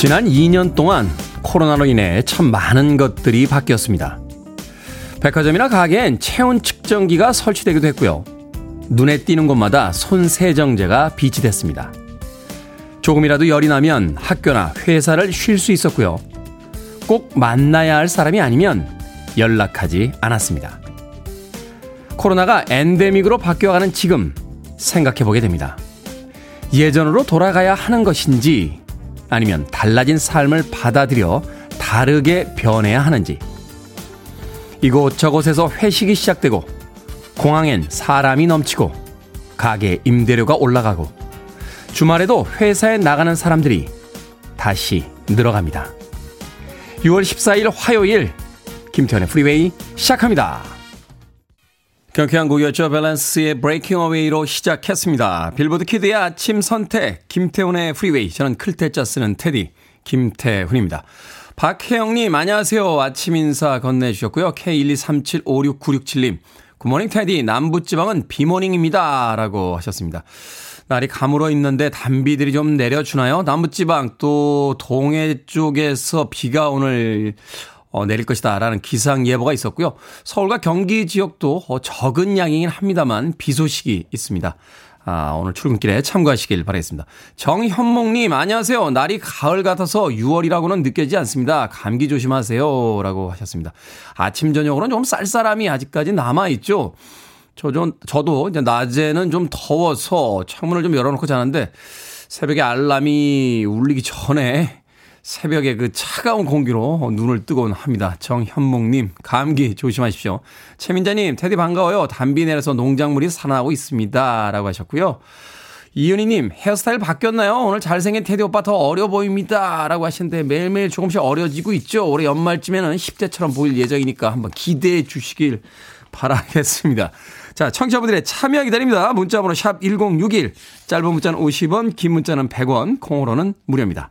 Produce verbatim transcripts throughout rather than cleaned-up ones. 지난 이 년 동안 코로나로 인해 참 많은 것들이 바뀌었습니다. 백화점이나 가게엔 체온 측정기가 설치되기도 했고요. 눈에 띄는 곳마다 손 세정제가 비치됐습니다. 조금이라도 열이 나면 학교나 회사를 쉴 수 있었고요. 꼭 만나야 할 사람이 아니면 연락하지 않았습니다. 코로나가 엔데믹으로 바뀌어가는 지금 생각해보게 됩니다. 예전으로 돌아가야 하는 것인지 아니면 달라진 삶을 받아들여 다르게 변해야 하는지, 이곳저곳에서 회식이 시작되고 공항엔 사람이 넘치고 가게 임대료가 올라가고 주말에도 회사에 나가는 사람들이 다시 늘어갑니다. 유월 십사일 화요일 김태현의 프리웨이 시작합니다. 경쾌한 곡이었죠. 밸런스의 브레이킹 어웨이로 시작했습니다. 빌보드 키드의 아침 선택 김태훈의 프리웨이, 저는 클테짜 쓰는 테디 김태훈입니다. 박혜영님 안녕하세요. 아침 인사 건네주셨고요. 케이 일이삼칠오육구육칠님 굿모닝 테디, 남부지방은 비모닝입니다 라고 하셨습니다. 날이 가물어 있는데 단비들이 좀 내려주나요? 남부지방 또 동해 쪽에서 비가 오늘 어, 내릴 것이다 라는 기상예보가 있었고요. 서울과 경기 지역도 어, 적은 양이긴 합니다만 비 소식이 있습니다. 아, 오늘 출근길에 참고하시길 바라겠습니다. 정현몽님 안녕하세요. 날이 가을 같아서 유월이라고는 느껴지지 않습니다. 감기 조심하세요 라고 하셨습니다. 아침 저녁으로는 좀 쌀쌀함이 아직까지 남아있죠. 저 좀, 저도 이제 낮에는 좀 더워서 창문을 좀 열어놓고 자는데 새벽에 알람이 울리기 전에 새벽에 그 차가운 공기로 눈을 뜨곤 합니다. 정현목님 감기 조심하십시오. 최민자님 테디 반가워요. 단비 내려서 농작물이 살아나고 있습니다 라고 하셨고요. 이은희님 헤어스타일 바뀌었나요? 오늘 잘생긴 테디 오빠 더 어려 보입니다 라고 하시는데 매일매일 조금씩 어려지고 있죠. 올해 연말쯤에는 십 대처럼 보일 예정이니까 한번 기대해 주시길 바라겠습니다. 자, 청취자분들의 참여 기다립니다. 문자번호 샵 일공육일, 짧은 문자는 오십 원, 긴 문자는 백 원, 콩으로는 무료입니다.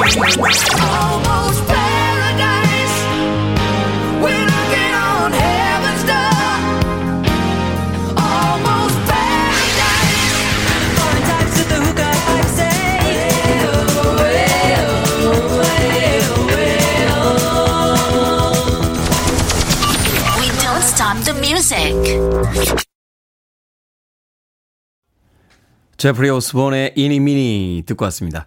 Almost paradise. We're knocking on heaven's door. Almost paradise. Foreign types with the hookah, I say. Oh, well, well, well. We don't stop the music. 제프리 오스본의 이니미니 듣고 왔습니다.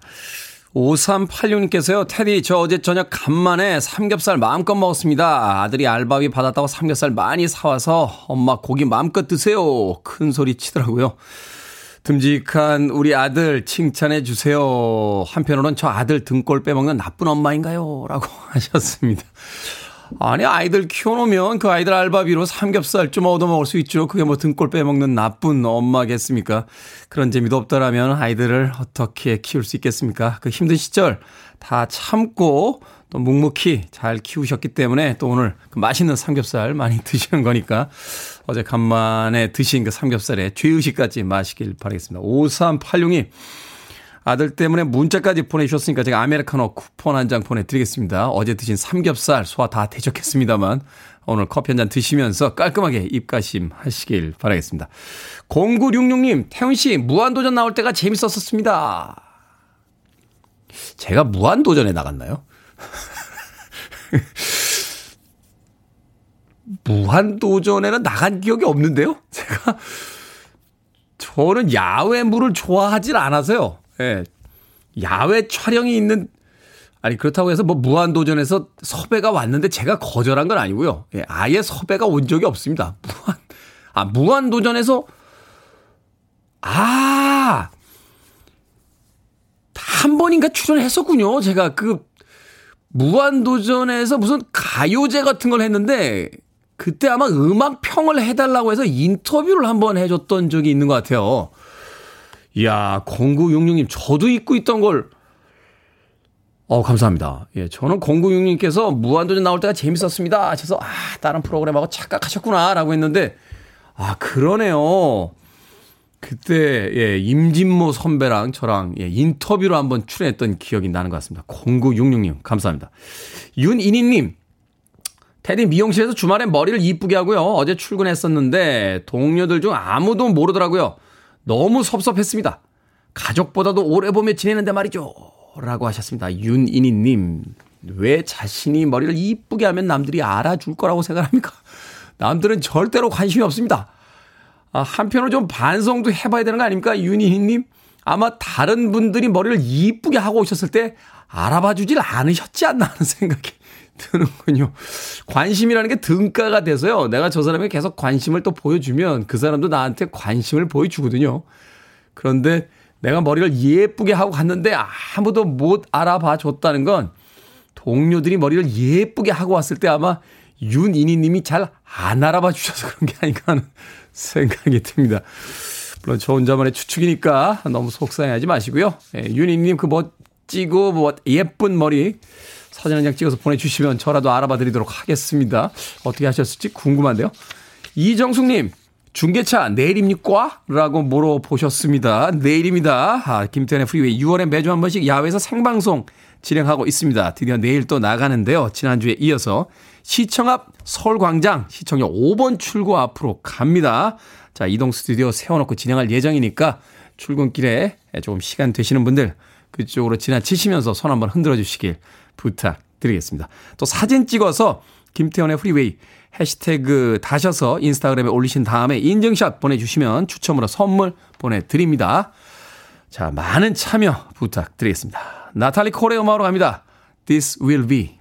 오삼팔육님께서요. 테디 저 어제 저녁 간만에 삼겹살 마음껏 먹었습니다. 아들이 알바비 받았다고 삼겹살 많이 사와서 엄마 고기 마음껏 드세요. 큰 소리 치더라고요. 듬직한 우리 아들 칭찬해 주세요. 한편으로는 저 아들 등골 빼먹는 나쁜 엄마인가요? 라고 하셨습니다. 아니 아이들 키워놓으면 그 아이들 알바비로 삼겹살 좀 얻어먹을 수 있죠. 그게 뭐 등골 빼먹는 나쁜 엄마겠습니까? 그런 재미도 없더라면 아이들을 어떻게 키울 수 있겠습니까? 그 힘든 시절 다 참고 또 묵묵히 잘 키우셨기 때문에 또 오늘 그 맛있는 삼겹살 많이 드시는 거니까 어제 간만에 드신 그 삼겹살에 죄의식까지 마시길 바라겠습니다. 오삼팔육이 아들 때문에 문자까지 보내주셨으니까 제가 아메리카노 쿠폰 한 장 보내드리겠습니다. 어제 드신 삼겹살 소화 다 되셨겠습니다만 오늘 커피 한 잔 드시면서 깔끔하게 입가심 하시길 바라겠습니다. 공구육육님 태훈씨 무한도전 나올 때가 재밌었었습니다. 제가 무한도전에 나갔나요? 무한도전에는 나간 기억이 없는데요. 제가 저는 야외물을 좋아하질 않아서요. 예, 야외 촬영이 있는, 아니 그렇다고 해서 뭐 무한도전에서 섭외가 왔는데 제가 거절한 건 아니고요. 예, 아예 섭외가 온 적이 없습니다. 무한, 아 무한도전에서 아, 한 번인가 출연했었군요. 제가 그 무한도전에서 무슨 가요제 같은 걸 했는데 그때 아마 음악평을 해달라고 해서 인터뷰를 한번 해줬던 적이 있는 것 같아요. 이야, 공구육육님, 저도 잊고 있던 걸, 어, 감사합니다. 예, 저는 공구육님께서 무한도전 나올 때가 재밌었습니다. 하셔서, 아, 다른 프로그램하고 착각하셨구나. 라고 했는데, 아, 그러네요. 그때, 예, 임진모 선배랑 저랑, 예, 인터뷰로 한번 출연했던 기억이 나는 것 같습니다. 공구육육님, 감사합니다. 윤인희님, 테디 미용실에서 주말에 머리를 이쁘게 하고요. 어제 출근했었는데, 동료들 중 아무도 모르더라고요. 너무 섭섭했습니다. 가족보다도 오래 보며 지내는데 말이죠. 라고 하셨습니다. 윤인희님, 왜 자신이 머리를 이쁘게 하면 남들이 알아줄 거라고 생각합니까? 남들은 절대로 관심이 없습니다. 아, 한편으로 좀 반성도 해봐야 되는 거 아닙니까? 윤인희님, 아마 다른 분들이 머리를 이쁘게 하고 오셨을 때 알아봐 주질 않으셨지 않나 하는 생각이 드는군요. 관심이라는 게 등가가 돼서요. 내가 저 사람에게 계속 관심을 또 보여주면 그 사람도 나한테 관심을 보여주거든요. 그런데 내가 머리를 예쁘게 하고 갔는데 아무도 못 알아봐 줬다는 건 동료들이 머리를 예쁘게 하고 왔을 때 아마 윤인희님이 잘 안 알아봐 주셔서 그런 게 아닌가 하는 생각이 듭니다. 물론 저 혼자만의 추측이니까 너무 속상해하지 마시고요. 예, 윤인희님 그 멋지고 뭐 예쁜 머리 사진 한 장 찍어서 보내주시면 저라도 알아봐 드리도록 하겠습니다. 어떻게 하셨을지 궁금한데요. 이정숙님. 중계차 내일입니까? 라고 물어보셨습니다. 내일입니다. 아, 김태현의 프리웨이 유월에 매주 한 번씩 야외에서 생방송 진행하고 있습니다. 드디어 내일 또 나가는데요. 지난주에 이어서 시청 앞 서울광장 시청역 오 번 출구 앞으로 갑니다. 자, 이동 스튜디오 세워놓고 진행할 예정이니까 출근길에 조금 시간 되시는 분들 그쪽으로 지나치시면서 손 한번 흔들어 주시길 부탁드리겠습니다. 또 사진 찍어서 김태현의 프리웨이 해시태그 다셔서 인스타그램에 올리신 다음에 인증샷 보내주시면 추첨으로 선물 보내드립니다. 자, 많은 참여 부탁드리겠습니다. 나탈리 코레오 마우로 갑니다. This will be.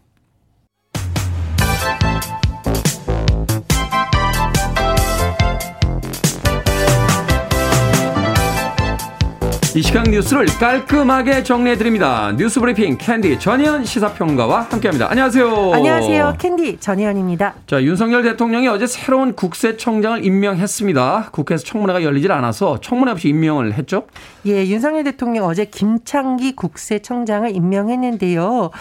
이 시간 뉴스를 깔끔하게 정리해드립니다. 뉴스 브리핑 캔디 전현 시사평가와 함께합니다. 안녕하세요. 안녕하세요. 캔디 전현입니다. 자, 윤석열 대통령이 어제 새로운 국세청장을 임명했습니다. 국회에서 청문회가 열리질 않아서 청문회 없이 임명을 했죠? 예, 윤석열 대통령 어제 김창기 국세청장을 임명했는데요.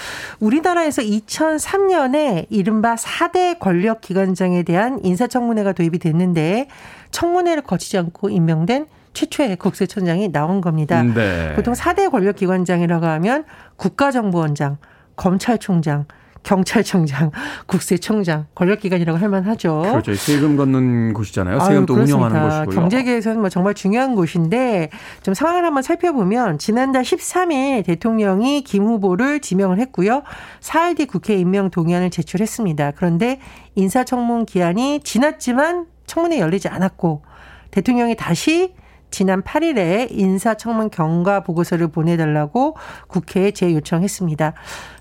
우리나라에서 이천삼 년에 이른바 사 대 권력기관장에 대한 인사청문회가 도입이 됐는데 청문회를 거치지 않고 임명된 최초의 국세청장이 나온 겁니다. 네. 보통 사 대 권력기관장이라고 하면 국가정보원장, 검찰총장, 경찰청장, 국세청장, 권력기관이라고 할 만하죠. 그렇죠. 세금 걷는 곳이잖아요. 세금도 아유, 운영하는 곳이고요. 경제계에서는 뭐 정말 중요한 곳인데 좀 상황을 한번 살펴보면 지난달 십삼 일 대통령이 김 후보를 지명을 했고요. 사흘 뒤 국회 임명 동의안을 제출했습니다. 그런데 인사청문 기한이 지났지만 청문회 열리지 않았고 대통령이 다시 지난 팔 일에 인사청문 경과 보고서를 보내달라고 국회에 재요청했습니다.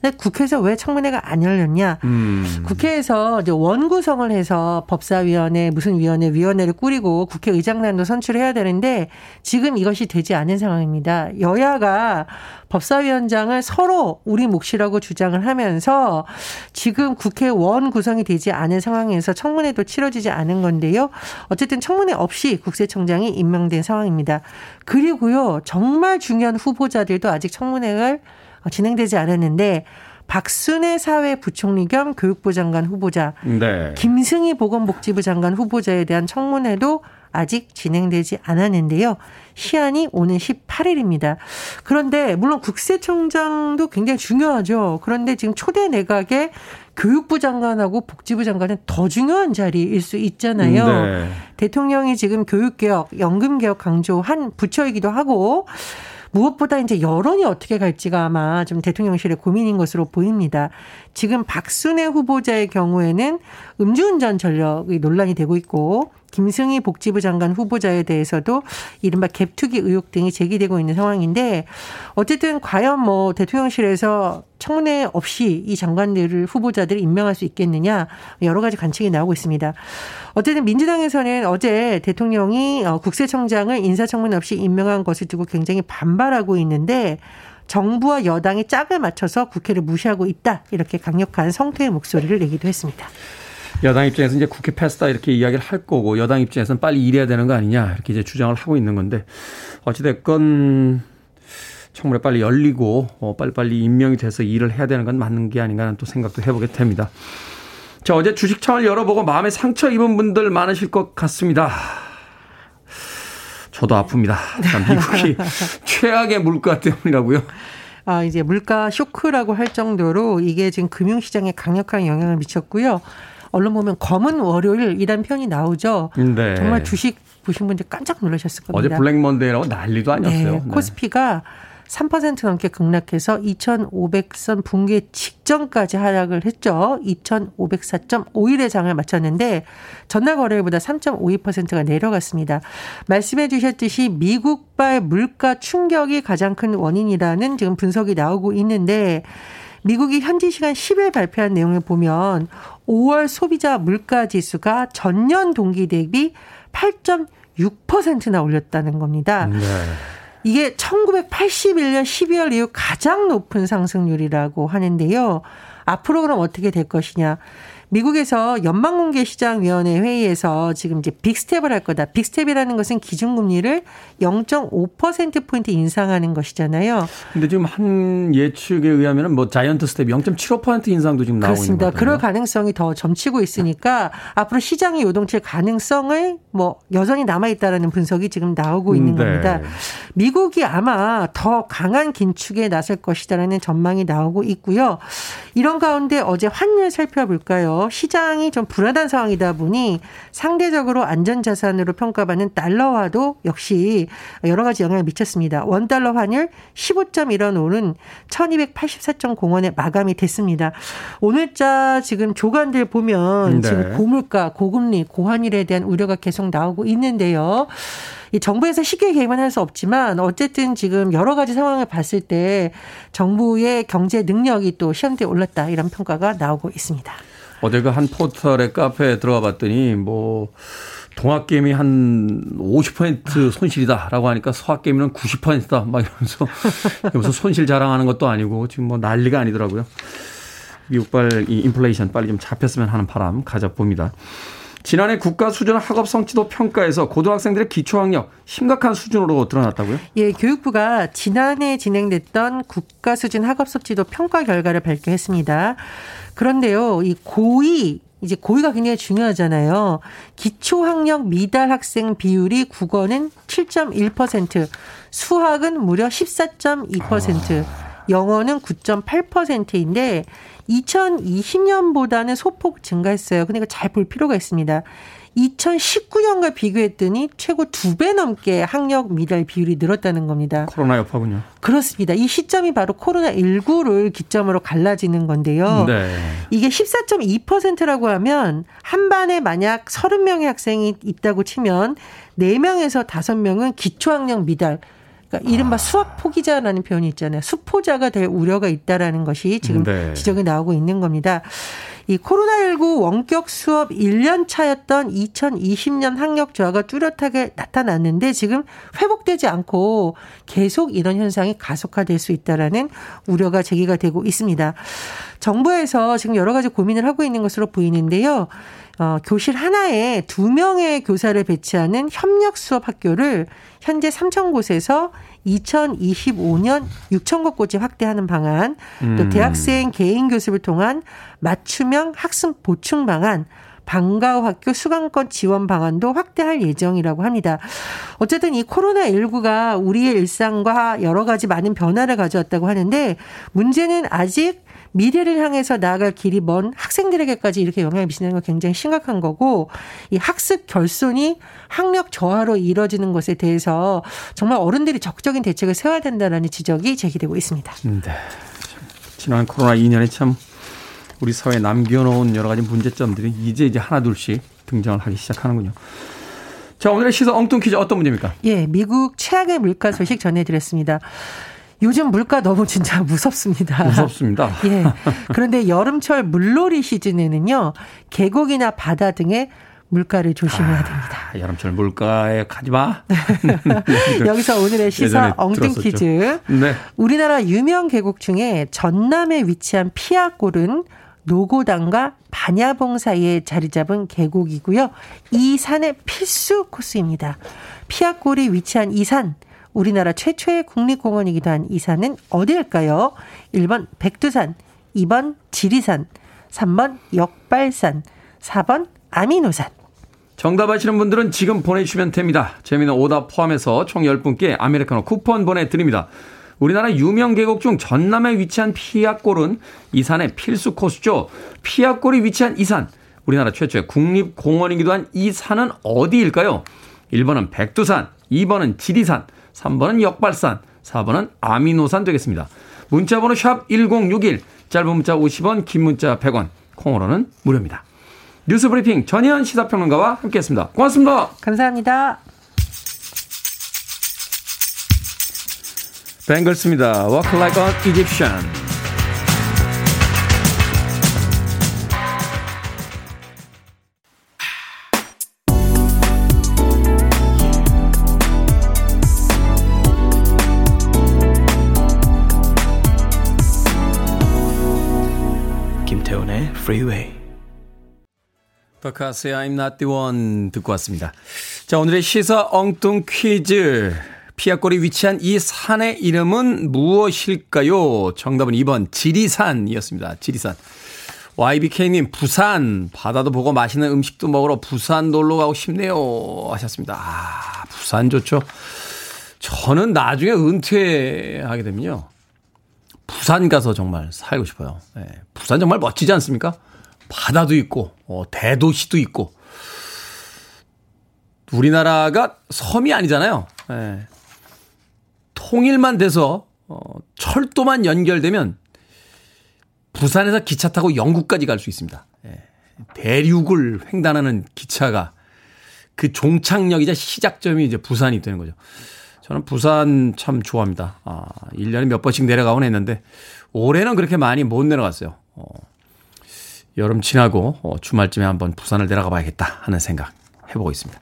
근데 국회에서 왜 청문회가 안 열렸냐? 음. 국회에서 이제 원구성을 해서 법사위원회 무슨 위원회 위원회를 꾸리고 국회의장단도 선출해야 되는데 지금 이것이 되지 않은 상황입니다. 여야가 법사위원장을 서로 우리 몫이라고 주장을 하면서 지금 국회 원구성이 되지 않은 상황에서 청문회도 치러지지 않은 건데요. 어쨌든 청문회 없이 국세청장이 임명된 상황입니다. 입니다. 그리고요, 정말 중요한 후보자들도 아직 청문회를 진행되지 않았는데 박순애 사회부총리 겸 교육부 장관 후보자, 네. 김승희 보건복지부 장관 후보자에 대한 청문회도 아직 진행되지 않았는데요. 시한이 오는 십팔 일입니다. 그런데 물론 국세청장도 굉장히 중요하죠. 그런데 지금 초대 내각에 교육부 장관하고 복지부 장관은 더 중요한 자리일 수 있잖아요. 네. 대통령이 지금 교육개혁, 연금개혁 강조한 부처이기도 하고 무엇보다 이제 여론이 어떻게 갈지가 아마 좀 대통령실의 고민인 것으로 보입니다. 지금 박순애 후보자의 경우에는 음주운전 전력이 논란이 되고 있고 김승희 복지부 장관 후보자에 대해서도 이른바 갭투기 의혹 등이 제기되고 있는 상황인데 어쨌든 과연 뭐 대통령실에서 청문회 없이 이 장관들을 후보자들을 임명할 수 있겠느냐 여러 가지 관측이 나오고 있습니다. 어쨌든 민주당에서는 어제 대통령이 국세청장을 인사청문 없이 임명한 것을 두고 굉장히 반발하고 있는데 정부와 여당이 짝을 맞춰서 국회를 무시하고 있다 이렇게 강력한 성토의 목소리를 내기도 했습니다. 여당 입장에서 이제 국회 패스다 이렇게 이야기를 할 거고 여당 입장에서는 빨리 일해야 되는 거 아니냐 이렇게 이제 주장을 하고 있는 건데 어찌됐건 청문회 빨리 열리고 어, 빨리빨리 임명이 돼서 일을 해야 되는 건 맞는 게 아닌가 하는 또 생각도 해보게 됩니다. 자, 어제 주식창을 열어보고 마음에 상처 입은 분들 많으실 것 같습니다. 저도 아픕니다. 미국이 최악의 물가 때문이라고요. 아, 이제 물가 쇼크라고 할 정도로 이게 지금 금융시장에 강력한 영향을 미쳤고요. 언론 보면 검은 월요일 이란 편이 나오죠. 네. 정말 주식 보신 분들 깜짝 놀라셨을 겁니다. 어제 블랙먼데이라고 난리도 아니었어요. 네. 코스피가 삼 퍼센트 넘게 급락해서 이천오백 선 붕괴 직전까지 하락을 했죠. 이천오백사 점 오일의 장을 마쳤는데 전날 거래일보다 삼 점 오이 퍼센트가 내려갔습니다. 말씀해 주셨듯이 미국발 물가 충격이 가장 큰 원인이라는 지금 분석이 나오고 있는데, 미국이 현지 시간 십일 발표한 내용을 보면 오월 소비자 물가지수가 전년 동기 대비 팔 점 육 퍼센트나 올렸다는 겁니다. 네. 이게 천구백팔십일 년 십이월 이후 가장 높은 상승률이라고 하는데요. 앞으로 그럼 어떻게 될 것이냐. 미국에서 연방공개시장위원회 회의에서 지금 이제 빅스텝을 할 거다. 빅스텝이라는 것은 기준금리를 영 점 오 퍼센트포인트 인상하는 것이잖아요. 근데 지금 한 예측에 의하면 뭐 자이언트 스텝 영 점 칠오 퍼센트 인상도 지금 나오고 있는 거거든요. 그렇습니다. 그럴 가능성이 더 점치고 있으니까 앞으로 시장이 요동칠 가능성을 뭐 여전히 남아있다라는 분석이 지금 나오고 있는 네. 겁니다. 미국이 아마 더 강한 긴축에 나설 것이다라는 전망이 나오고 있고요. 이런 가운데 어제 환율 살펴볼까요? 시장이 좀 불안한 상황이다 보니 상대적으로 안전자산으로 평가받는 달러화도 역시 여러 가지 영향을 미쳤습니다. 원달러 환율 십오 점 일 원 오른 천이백팔십사 점 공 원에 마감이 됐습니다. 오늘자 지금 조간들 보면 네. 지금 고물가, 고금리, 고환율에 대한 우려가 계속 나오고 있는데요. 정부에서 쉽게 개입은 할 수 없지만 어쨌든 지금 여러 가지 상황을 봤을 때 정부의 경제 능력이 또 시험대에 올랐다, 이런 평가가 나오고 있습니다. 어제 그 한 포털의 카페에 들어가 봤더니 뭐 동학개미 한 오십 퍼센트 손실이다라고 하니까 서학개미는 구십 퍼센트다 막 이러면서 무슨 손실 자랑하는 것도 아니고 지금 뭐 난리가 아니더라고요. 미국발 이 인플레이션 빨리 좀 잡혔으면 하는 바람 가져봅니다. 지난해 국가 수준 학업 성취도 평가에서 고등학생들의 기초학력 심각한 수준으로 드러났다고요? 예, 교육부가 지난해 진행됐던 국가 수준 학업 성취도 평가 결과를 발표했습니다. 그런데요, 이 고이, 이제 고이가 굉장히 중요하잖아요. 기초학력 미달 학생 비율이 국어는 칠 점 일 퍼센트, 수학은 무려 십사 점 이 퍼센트, 아. 영어는 구 점 팔 퍼센트인데 이천이십 년보다는 소폭 증가했어요. 그러니까 잘 볼 필요가 있습니다. 이천십구 년과 비교했더니 최고 두 배 넘게 학력 미달 비율이 늘었다는 겁니다. 코로나 여파군요. 그렇습니다. 이 시점이 바로 코로나십구를 기점으로 갈라지는 건데요. 네. 이게 십사 점 이 퍼센트라고 하면 한 반에 만약 삼십 명의 학생이 있다고 치면 네 명에서 다섯 명은 기초학력 미달, 그러니까 이른바 아. 수학 포기자라는 표현이 있잖아요. 수포자가 될 우려가 있다라는 것이 지금 네. 지적이 나오고 있는 겁니다. 이 코로나십구 원격 수업 일 년 차였던 이천이십 년 학력 저하가 뚜렷하게 나타났는데 지금 회복되지 않고 계속 이런 현상이 가속화될 수 있다라는 우려가 제기가 되고 있습니다. 정부에서 지금 여러 가지 고민을 하고 있는 것으로 보이는데요. 어, 교실 하나에 두 명의 교사를 배치하는 협력 수업 학교를 현재 삼천 곳에서 이천이십오 년 육천 곳까지 확대하는 방안, 또 대학생 개인 교습을 통한 맞춤형 학습 보충 방안, 방과후 학교 수강권 지원 방안도 확대할 예정이라고 합니다. 어쨌든 이 코로나십구가 우리의 일상과 여러 가지 많은 변화를 가져왔다고 하는데, 문제는 아직 미래를 향해서 나아갈 길이 먼 학생들에게까지 이렇게 영향을 미치는 건 굉장히 심각한 거고, 이 학습 결손이 학력 저하로 이뤄지는 것에 대해서 정말 어른들이 적극적인 대책을 세워야 된다라는 지적이 제기되고 있습니다. 네. 지난 코로나 이 년에 참 우리 사회에 남겨놓은 여러 가지 문제점들이 이제 이제 하나둘씩 등장을 하기 시작하는군요. 자, 오늘의 시사 엉뚱 퀴즈 어떤 문제입니까? 예, 미국 최악의 물가 소식 전해드렸습니다. 요즘 물가 너무 진짜 무섭습니다. 무섭습니다. 예. 그런데 여름철 물놀이 시즌에는요, 계곡이나 바다 등의 물가를 조심해야 됩니다. 아, 여름철 물가에 가지 마. 여기서 오늘의 시사 엉뚱 들었었죠. 퀴즈. 네. 우리나라 유명 계곡 중에 전남에 위치한 피아골은 노고당과 반야봉 사이에 자리 잡은 계곡이고요. 이 산의 필수 코스입니다. 피아골이 위치한 이 산, 우리나라 최초의 국립공원이기도 한 이 산은 어디일까요? 일 번 백두산, 이 번 지리산, 삼 번 역발산, 사 번 아미노산. 정답 아시는 분들은 지금 보내주시면 됩니다. 재미있는 오답 포함해서 총 열 분께 아메리카노 쿠폰 보내드립니다. 우리나라 유명 계곡 중 전남에 위치한 피약골은 이 산의 필수 코스죠. 피약골이 위치한 이 산, 우리나라 최초의 국립공원이기도 한 이 산은 어디일까요? 일 번은 백두산, 이 번은 지리산, 삼 번은 역발산, 사 번은 아미노산 되겠습니다. 문자번호 샵 일공육일, 짧은 문자 오십 원, 긴 문자 백 원, 콩으로는 무료입니다. 뉴스브리핑 전현 시사평론가와 함께했습니다. 고맙습니다. 감사합니다. 뱅글스입니다. Walk like an Egyptian. 김태훈의 Freeway. 더카스의 I'm not the one 듣고 왔습니다. 자, 오늘의 시사 엉뚱 퀴즈. 피아골이 위치한 이 산의 이름은 무엇일까요? 정답은 이 번 지리산이었습니다. 지리산. 와이비케이님 부산 바다도 보고 맛있는 음식도 먹으러 부산 놀러 가고 싶네요 하셨습니다. 아, 부산 좋죠. 저는 나중에 은퇴하게 되면요, 부산 가서 정말 살고 싶어요. 네, 부산 정말 멋지지 않습니까? 바다도 있고 어, 대도시도 있고. 우리나라가 섬이 아니잖아요. 네. 통일만 돼서 어, 철도만 연결되면 부산에서 기차 타고 영국까지 갈 수 있습니다. 예. 대륙을 횡단하는 기차가 그 종착역이자 시작점이 이제 부산이 되는 거죠. 저는 부산 참 좋아합니다. 아, 일 년에 몇 번씩 내려가곤 했는데 올해는 그렇게 많이 못 내려갔어요. 어, 여름 지나고 어, 주말쯤에 한번 부산을 내려가 봐야겠다 하는 생각 해보고 있습니다.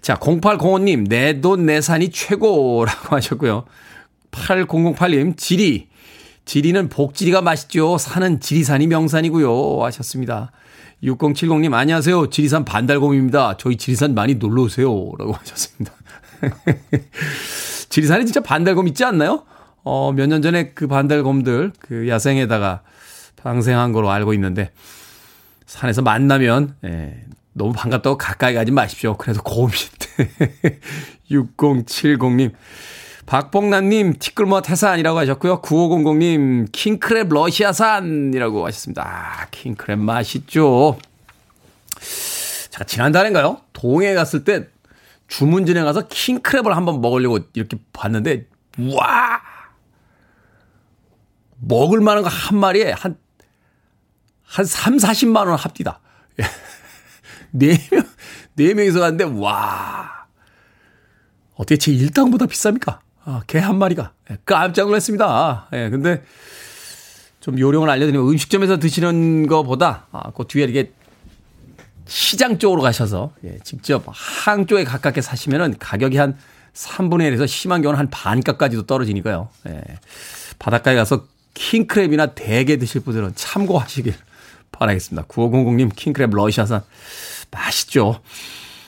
자, 공팔공오 님 내 돈 내산이 최고라고 하셨고요. 팔공공팔 님 지리. 지리는 복지리가 맛있죠. 산은 지리산이 명산이고요 하셨습니다. 육공칠공 님 안녕하세요. 지리산 반달곰입니다. 저희 지리산 많이 놀러오세요 라고 하셨습니다. 지리산에 진짜 반달곰 있지 않나요? 어, 몇 년 전에 그 반달곰들 그 야생에다가 방생한 걸로 알고 있는데 산에서 만나면 예, 너무 반갑다고 가까이 가지 마십시오. 그래서 고민인데. 육공칠공 님. 박봉남님, 티끌모아 태산이라고 하셨고요. 구오공공 님, 킹크랩 러시아산이라고 하셨습니다. 아, 킹크랩 맛있죠. 제가 지난달인가요? 동해에 갔을 때 주문진에 가서 킹크랩을 한번 먹으려고 이렇게 봤는데, 우와! 먹을 만한 거 한 마리에 한, 한 삼, 사십만 원 합디다. 네 명, 네 명이서 갔는데, 와. 어떻게 제 일당보다 비쌉니까? 아, 개 한 마리가. 깜짝 놀랐습니다. 예, 아, 근데 좀 요령을 알려드리면 음식점에서 드시는 거보다, 아, 그 뒤에 이렇게 시장 쪽으로 가셔서, 예, 직접 항 쪽에 가깝게 사시면은 가격이 한 삼분의 일에서 심한 경우는 한 반값까지도 떨어지니까요. 예. 바닷가에 가서 킹크랩이나 대게 드실 분들은 참고하시길 바라겠습니다. 구오공공 님 킹크랩 러시아산 맛있죠.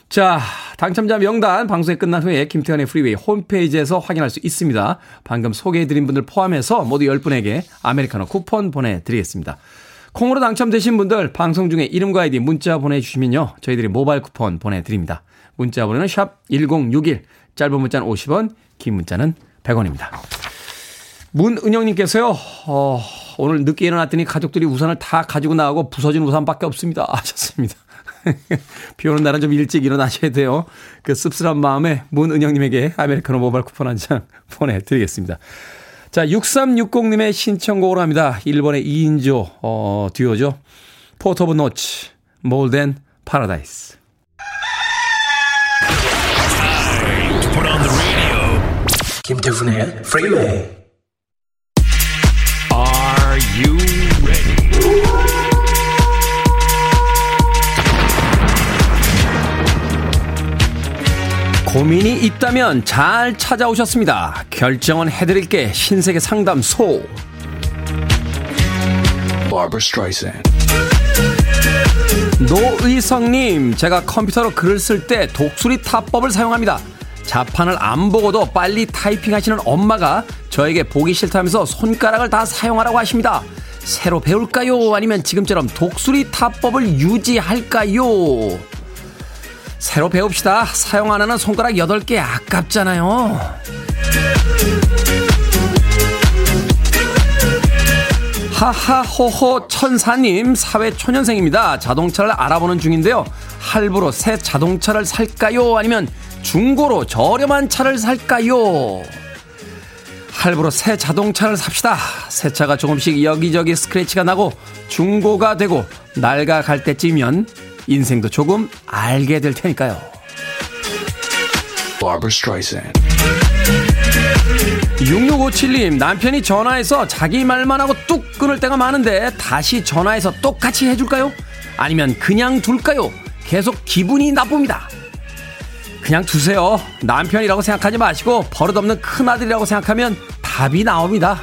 자, 당첨자 명단 방송이 끝난 후에 김태현의 프리웨이 홈페이지에서 확인할 수 있습니다. 방금 소개해드린 분들 포함해서 모두 열 분에게 아메리카노 쿠폰 보내드리겠습니다. 콩으로 당첨되신 분들 방송 중에 이름과 아이디 문자 보내주시면요, 저희들이 모바일 쿠폰 보내드립니다. 문자 번호는 샵 일공육일, 짧은 문자는 오십 원, 긴 문자는 백 원입니다. 문은영님께서요, 어, 오늘 늦게 일어났더니 가족들이 우산을 다 가지고 나가고 부서진 우산밖에 없습니다 하셨습니다. 비 오는 날은 좀 일찍 일어나셔야 돼요. 그 씁쓸한 마음에 문은영님에게 아메리카노 모바일 쿠폰 한 장 보내드리겠습니다. 자, 육삼육공 님의 신청곡으로 합니다. 일본의 이 인조 어, 듀오죠. 포트 오브 노츠, More Than Paradise. 김태훈의 Freeway. Are you ready? 고민이 있다면 잘 찾아오셨습니다. 결정은 해드릴게. 신세계 상담소. 바브라 스트라이샌드. 노의성님, 제가 컴퓨터로 글을 쓸 때 독수리 타법을 사용합니다. 자판을 안 보고도 빨리 타이핑하시는 엄마가 저에게 보기 싫다면서 손가락을 다 사용하라고 하십니다. 새로 배울까요? 아니면 지금처럼 독수리 타법을 유지할까요? 새로 배웁시다. 사용 안 하는 손가락 여덟 개 아깝잖아요. 하하호호 천사님, 사회초년생입니다. 자동차를 알아보는 중인데요. 할부로 새 자동차를 살까요? 아니면 중고로 저렴한 차를 살까요? 할부로 새 자동차를 삽시다. 새 차가 조금씩 여기저기 스크래치가 나고 중고가 되고 낡아갈 때쯤이면 인생도 조금 알게 될 테니까요. 바브라 스트라이샌드. 육육오칠님, 남편이 전화해서 자기 말만 하고 뚝 끊을 때가 많은데 다시 전화해서 똑같이 해줄까요? 아니면 그냥 둘까요? 계속 기분이 나쁩니다. 그냥 두세요. 남편이라고 생각하지 마시고 버릇없는 큰아들이라고 생각하면 답이 나옵니다.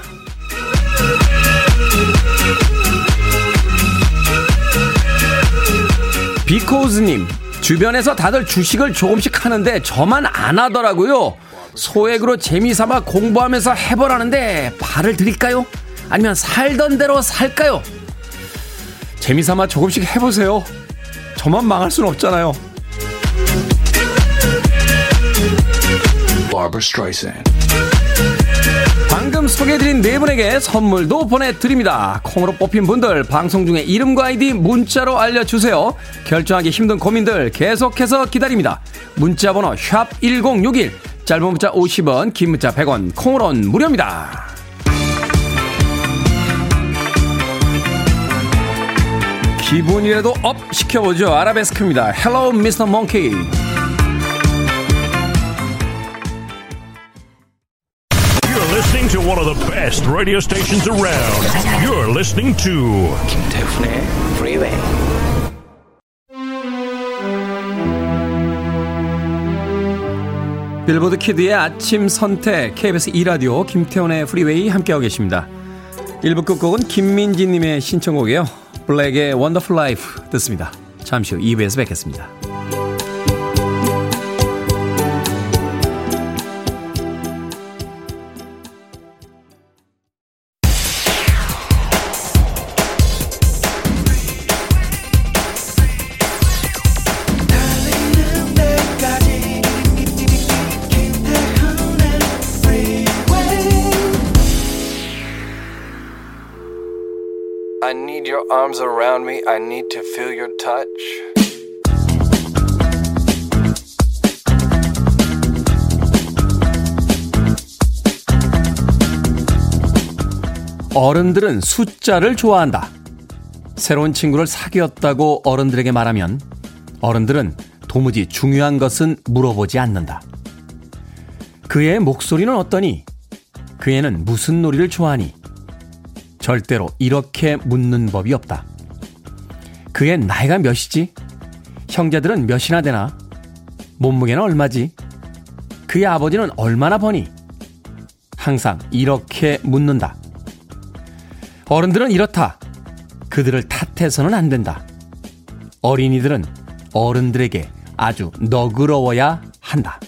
비코즈님, 주변에서 다들 주식을 조금씩 하는데 저만 안 하더라고요. 소액으로 재미삼아 공부하면서 해보라는데 발을 들일까요? 아니면 살던 대로 살까요? 재미삼아 조금씩 해보세요. 저만 망할 순 없잖아요. 방금 소개해드린 네 분에게 선물도 보내드립니다. 콩으로 뽑힌 분들 방송 중에 이름과 아이디 문자로 알려주세요. 결정하기 힘든 고민들 계속해서 기다립니다. 문자번호 샵 일공육일, 짧은 문자 오십 원, 긴 문자 백 원, 콩으로는 무료입니다. 기분이라도 업 시켜보죠. 아라베스크입니다. Hello, 미스터 Monkey. Listening to one of the best radio stations around. You're listening to 김태훈의 Freeway. 빌보드 키드의 아침 선택 케이비에스 이 라디오 김태훈의 Freeway 함께하고 계십니다. 일 부 끝곡은 김민지님의 신청곡이에요. 블랙의 Wonderful Life 듣습니다. 잠시 후 이 부에서 뵙겠습니다. I need your arms around me. I need to feel your touch. 어른들은 숫자를 좋아한다. 새로운 친구를 사귀었다고 어른들에게 말하면 어른들은 도무지 중요한 것은 물어보지 않는다. 그 애의 목소리는 어떠니? 그 애는 무슨 놀이를 좋아하니? 절대로 이렇게 묻는 법이 없다. 그의 나이가 몇이지? 형제들은 몇이나 되나? 몸무게는 얼마지? 그의 아버지는 얼마나 버니? 항상 이렇게 묻는다. 어른들은 이렇다. 그들을 탓해서는 안 된다. 어린이들은 어른들에게 아주 너그러워야 한다.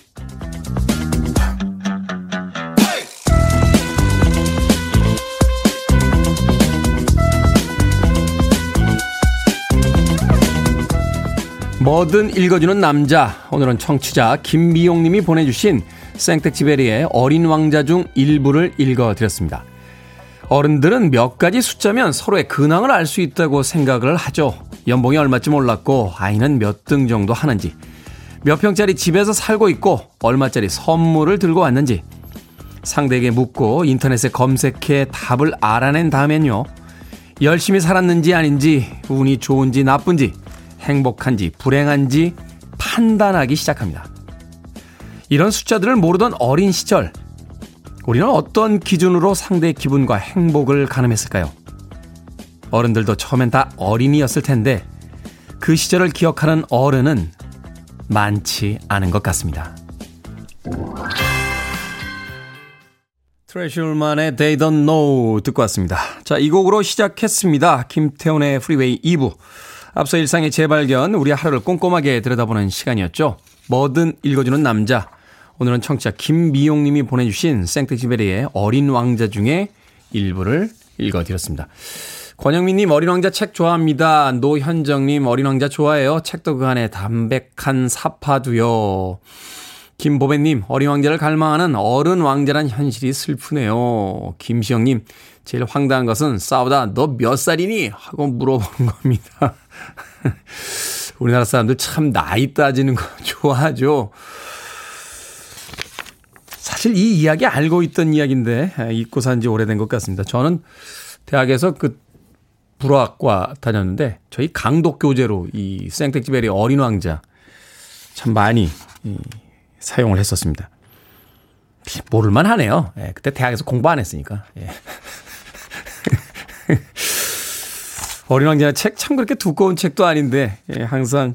뭐든 읽어주는 남자, 오늘은 청취자 김미용님이 보내주신 생텍쥐페리의 어린 왕자 중 일부를 읽어드렸습니다. 어른들은 몇 가지 숫자면 서로의 근황을 알 수 있다고 생각을 하죠. 연봉이 얼마쯤 올랐고 아이는 몇 등 정도 하는지, 몇 평짜리 집에서 살고 있고 얼마짜리 선물을 들고 왔는지, 상대에게 묻고 인터넷에 검색해 답을 알아낸 다음엔요, 열심히 살았는지 아닌지, 운이 좋은지 나쁜지, 행복한지 불행한지 판단하기 시작합니다. 이런 숫자들을 모르던 어린 시절, 우리는 어떤 기준으로 상대의 기분과 행복을 가늠했을까요? 어른들도 처음엔 다 어린이였을 텐데 그 시절을 기억하는 어른은 많지 않은 것 같습니다. 트레셔만의 They Don't Know 듣고 왔습니다. 자, 이 곡으로 시작했습니다. 김태훈의 프리웨이 이 부. 앞서 일상의 재발견, 우리 하루를 꼼꼼하게 들여다보는 시간이었죠. 뭐든 읽어주는 남자, 오늘은 청취자 김미용님이 보내주신 생텍쥐페리의 어린 왕자 중에 일부를 읽어드렸습니다. 권영민님 어린 왕자 책 좋아합니다. 노현정님 어린 왕자 좋아해요. 책도 그 안에 담백한 사파두요. 김보배님 어린 왕자를 갈망하는 어른 왕자란 현실이 슬프네요. 김시영님 제일 황당한 것은 싸우다 너 몇 살이니? 하고 물어보는 겁니다. 우리나라 사람들 참 나이 따지는 거 좋아하죠. 사실 이 이야기 알고 있던 이야기인데 잊고 산지 오래된 것 같습니다. 저는 대학에서 그 불화학과 다녔는데 저희 강독 교재로 이 생텍쥐페리 어린 왕자 참 많이 사용을 했었습니다. 모를만 하네요. 예, 그때 대학에서 공부 안 했으니까. 예. 어린 왕자 책 참 그렇게 두꺼운 책도 아닌데 예, 항상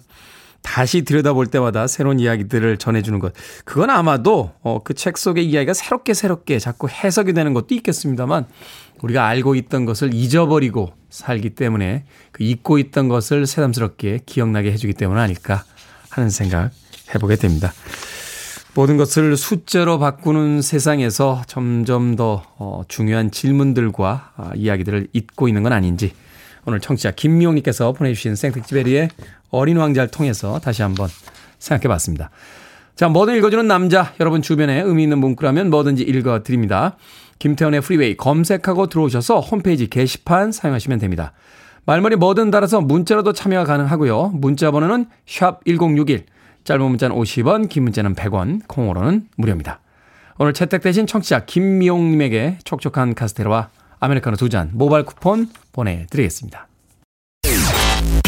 다시 들여다볼 때마다 새로운 이야기들을 전해주는 것. 그건 아마도 어, 그 책 속의 이야기가 새롭게 새롭게 자꾸 해석이 되는 것도 있겠습니다만 우리가 알고 있던 것을 잊어버리고 살기 때문에 그 잊고 있던 것을 새삼스럽게 기억나게 해주기 때문 아닐까 하는 생각 해보게 됩니다. 모든 것을 숫자로 바꾸는 세상에서 점점 더 어, 중요한 질문들과 아, 이야기들을 잊고 있는 건 아닌지 오늘 청취자 김미용님께서 보내주신 생텍쥐페리의 어린 왕자를 통해서 다시 한번 생각해봤습니다. 자, 뭐든 읽어주는 남자, 여러분 주변에 의미 있는 문구라면 뭐든지 읽어드립니다. 김태현의 프리웨이 검색하고 들어오셔서 홈페이지 게시판 사용하시면 됩니다. 말머리 뭐든 달아서 문자로도 참여가 가능하고요. 문자 번호는 샵 일공육일, 짧은 문자는 오십 원, 긴 문자는 백 원, 콩으로는 무료입니다. 오늘 채택되신 청취자 김미용님에게 촉촉한 카스테라와 아메리카노 두 잔 모바일 쿠폰 보내드리겠습니다.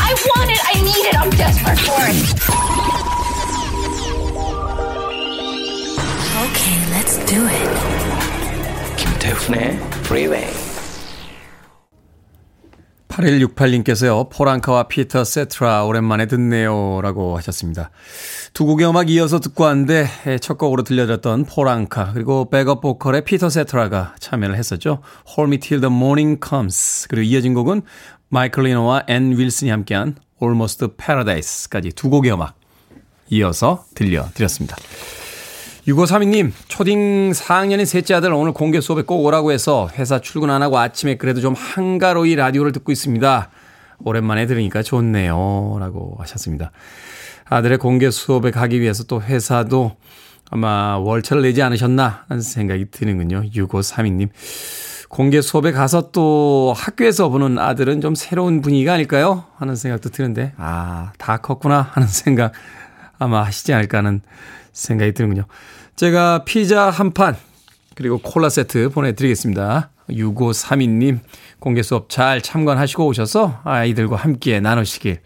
I want it, I need it, I'm desperate for it. Okay, let's do it. 김태훈의 Freeway. 팔일육팔님께서요. 포랑카와 피터 세트라 오랜만에 듣네요 라고 하셨습니다. 두 곡의 음악 이어서 듣고 왔는데 첫 곡으로 들려드렸던 포랑카 그리고 백업 보컬의 피터 세트라가 참여를 했었죠. Hold Me Till The Morning Comes 그리고 이어진 곡은 마이클 리너와 앤 윌슨이 함께한 Almost Paradise까지 두 곡의 음악 이어서 들려드렸습니다. 육오삼이님 초딩 사학년인 셋째 아들 오늘 공개 수업에 꼭 오라고 해서 회사 출근 안 하고 아침에 그래도 좀 한가로이 라디오를 듣고 있습니다. 오랜만에 들으니까 좋네요 라고 하셨습니다. 아들의 공개 수업에 가기 위해서 또 회사도 아마 월차를 내지 않으셨나 하는 생각이 드는군요. 육오삼이님 공개 수업에 가서 또 학교에서 보는 아들은 좀 새로운 분위기가 아닐까요? 하는 생각도 드는데 아, 다 컸구나 하는 생각 아마 하시지 않을까 하는 생각이 드는군요. 제가 피자 한 판 그리고 콜라 세트 보내드리겠습니다. 육오삼이님 공개 수업 잘 참관하시고 오셔서 아이들과 함께 나누시길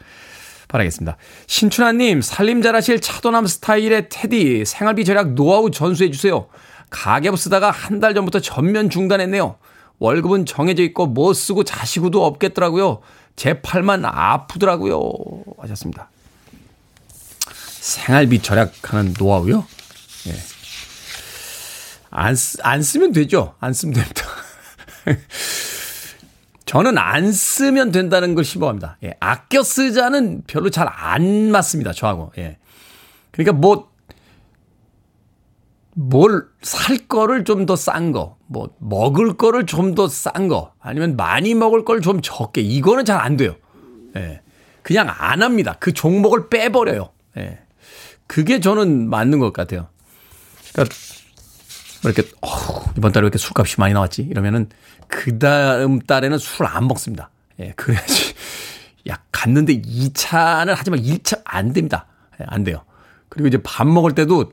바라겠습니다. 신춘하님 살림 잘하실 차도남 스타일의 테디 생활비 절약 노하우 전수해 주세요. 가계부 쓰다가 한 달 전부터 전면 중단했네요. 월급은 정해져 있고 뭐 쓰고 자시고도 없겠더라고요. 제 팔만 아프더라고요 하셨습니다. 생활비 절약하는 노하우요? 예. 안, 안 쓰면 되죠. 안 쓰면 됩니다. 저는 안 쓰면 된다는 걸 신봉합니다. 예. 아껴 쓰자는 별로 잘 안 맞습니다. 저하고. 예. 그러니까 뭐, 뭘 살 거를 좀 더 싼 거, 뭐, 먹을 거를 좀 더 싼 거, 아니면 많이 먹을 걸 좀 적게, 이거는 잘 안 돼요. 예. 그냥 안 합니다. 그 종목을 빼버려요. 예. 그게 저는 맞는 것 같아요. 그러니까 이렇게 어후, 이번 달에 왜 이렇게 술값이 많이 나왔지? 이러면은 그 다음 달에는 술 안 먹습니다. 예, 그래야지. 야, 갔는데 이 차는 하지만 일 차 안 됩니다. 예, 안 돼요. 그리고 이제 밥 먹을 때도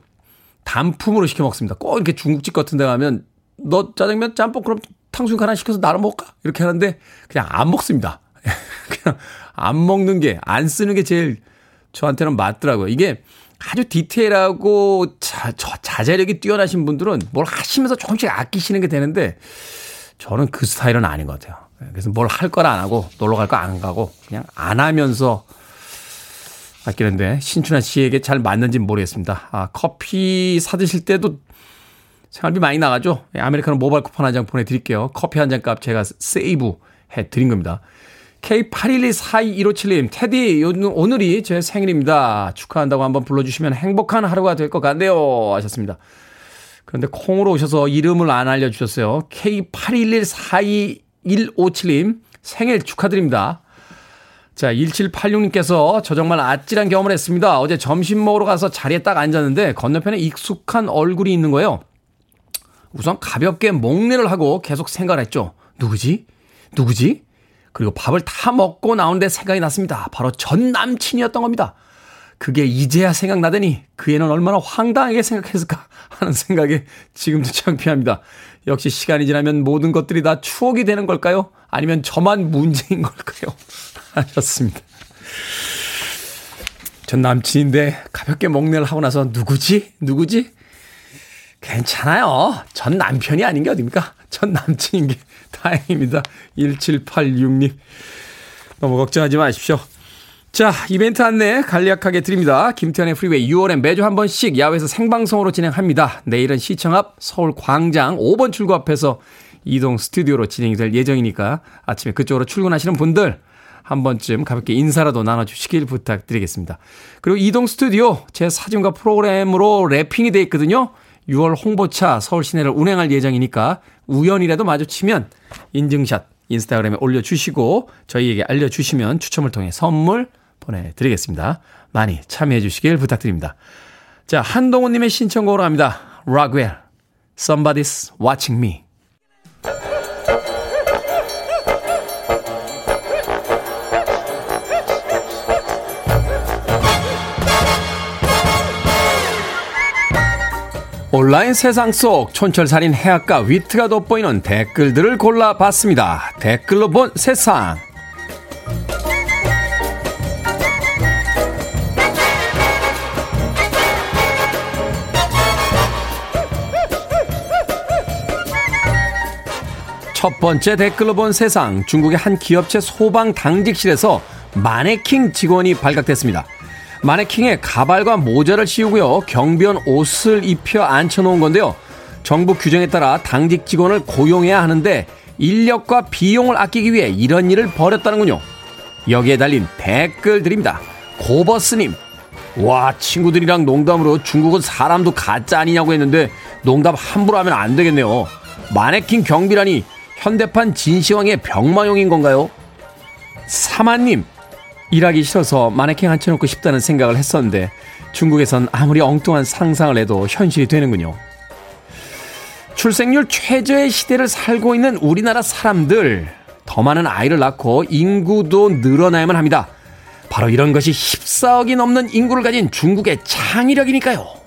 단품으로 시켜 먹습니다. 꼭 이렇게 중국집 같은 데 가면 너 짜장면 짬뽕 그럼 탕수육 하나 시켜서 나눠 먹을까? 이렇게 하는데 그냥 안 먹습니다. 그냥 안 먹는 게, 안 쓰는 게 제일 저한테는 맞더라고요. 이게 아주 디테일하고 자, 저, 자제력이 뛰어나신 분들은 뭘 하시면서 조금씩 아끼시는 게 되는데 저는 그 스타일은 아닌 것 같아요. 그래서 뭘 할 걸 안 하고 놀러 갈 거 안 가고 그냥 안 하면서 아끼는데 신춘아 씨에게 잘 맞는지 모르겠습니다. 아, 커피 사드실 때도 생활비 많이 나가죠. 아메리카노 모바일 쿠폰 한 장 보내드릴게요. 커피 한 잔 값 제가 세이브 해드린 겁니다. 케이 팔일이 사이일오칠님 테디 오늘이 제 생일입니다. 축하한다고 한번 불러주시면 행복한 하루가 될 것 같네요 하셨습니다. 그런데 콩으로 오셔서 이름을 안 알려주셨어요. 케이 팔일일 사이일오칠님 생일 축하드립니다. 자, 일칠팔육님께서 저 정말 아찔한 경험을 했습니다. 어제 점심 먹으러 가서 자리에 딱 앉았는데 건너편에 익숙한 얼굴이 있는 거예요. 우선 가볍게 목례를 하고 계속 생각을 했죠. 누구지? 누구지? 그리고 밥을 다 먹고 나오는데 생각이 났습니다. 바로 전 남친이었던 겁니다. 그게 이제야 생각나더니 그 애는 얼마나 황당하게 생각했을까 하는 생각에 지금도 창피합니다. 역시 시간이 지나면 모든 것들이 다 추억이 되는 걸까요? 아니면 저만 문제인 걸까요? 하셨습니다. 전 남친인데 가볍게 목례를 하고 나서 누구지? 누구지? 괜찮아요. 전 남편이 아닌 게 어딥니까? 전 남친인 게 다행입니다. 일칠팔육님. 너무 걱정하지 마십시오. 자, 이벤트 안내 간략하게 드립니다. 김태현의 프리웨이 유월엔 매주 한 번씩 야외에서 생방송으로 진행합니다. 내일은 시청 앞 서울 광장 오 번 출구 앞에서 이동 스튜디오로 진행이 될 예정이니까 아침에 그쪽으로 출근하시는 분들 한 번쯤 가볍게 인사라도 나눠주시길 부탁드리겠습니다. 그리고 이동 스튜디오 제 사진과 프로그램으로 랩핑이 돼 있거든요. 유월 홍보차 서울 시내를 운행할 예정이니까 우연이라도 마주치면 인증샷 인스타그램에 올려주시고 저희에게 알려주시면 추첨을 통해 선물 보내드리겠습니다. 많이 참여해 주시길 부탁드립니다. 자, 한동훈님의 신청곡으로 갑니다. Rockwell, Somebody's Watching Me. 온라인 세상 속 촌철살인 해악과 위트가 돋보이는 댓글들을 골라봤습니다. 댓글로 본 세상. 첫 번째 댓글로 본 세상. 중국의 한 기업체 소방 당직실에서 마네킹 직원이 발각됐습니다. 마네킹에 가발과 모자를 씌우고요, 경비원 옷을 입혀 앉혀놓은 건데요, 정부 규정에 따라 당직 직원을 고용해야 하는데 인력과 비용을 아끼기 위해 이런 일을 벌였다는군요. 여기에 달린 댓글 드립니다. 고버스님, 와, 친구들이랑 농담으로 중국은 사람도 가짜 아니냐고 했는데 농담 함부로 하면 안 되겠네요. 마네킹 경비라니 현대판 진시황의 병마용인 건가요? 사마님, 일하기 싫어서 마네킹 앉혀놓고 싶다는 생각을 했었는데 중국에선 아무리 엉뚱한 상상을 해도 현실이 되는군요. 출생률 최저의 시대를 살고 있는 우리나라 사람들, 더 많은 아이를 낳고 인구도 늘어나야만 합니다. 바로 이런 것이 십사억이 넘는 인구를 가진 중국의 창의력이니까요.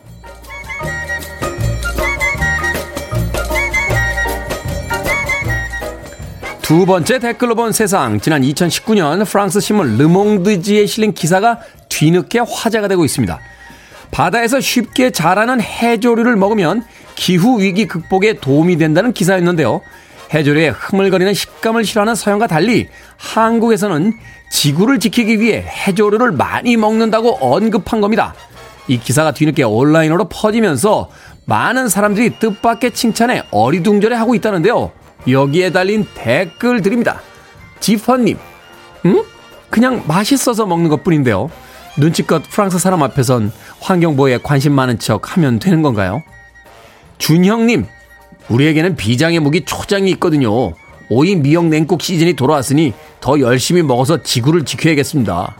두 번째 댓글로 본 세상. 지난 이천십구년 프랑스 신문 르몽드지에 실린 기사가 뒤늦게 화제가 되고 있습니다. 바다에서 쉽게 자라는 해조류를 먹으면 기후위기 극복에 도움이 된다는 기사였는데요. 해조류의 흐물거리는 식감을 싫어하는 서양과 달리 한국에서는 지구를 지키기 위해 해조류를 많이 먹는다고 언급한 겁니다. 이 기사가 뒤늦게 온라인으로 퍼지면서 많은 사람들이 뜻밖의 칭찬에 어리둥절해하고 있다는데요. 여기에 달린 댓글 드립니다. 지퍼님, 응? 그냥 맛있어서 먹는 것뿐인데요. 눈치껏 프랑스 사람 앞에선 환경보호에 관심 많은 척 하면 되는 건가요? 준형님, 우리에게는 비장의 무기 초장이 있거든요. 오이 미역 냉국 시즌이 돌아왔으니 더 열심히 먹어서 지구를 지켜야겠습니다.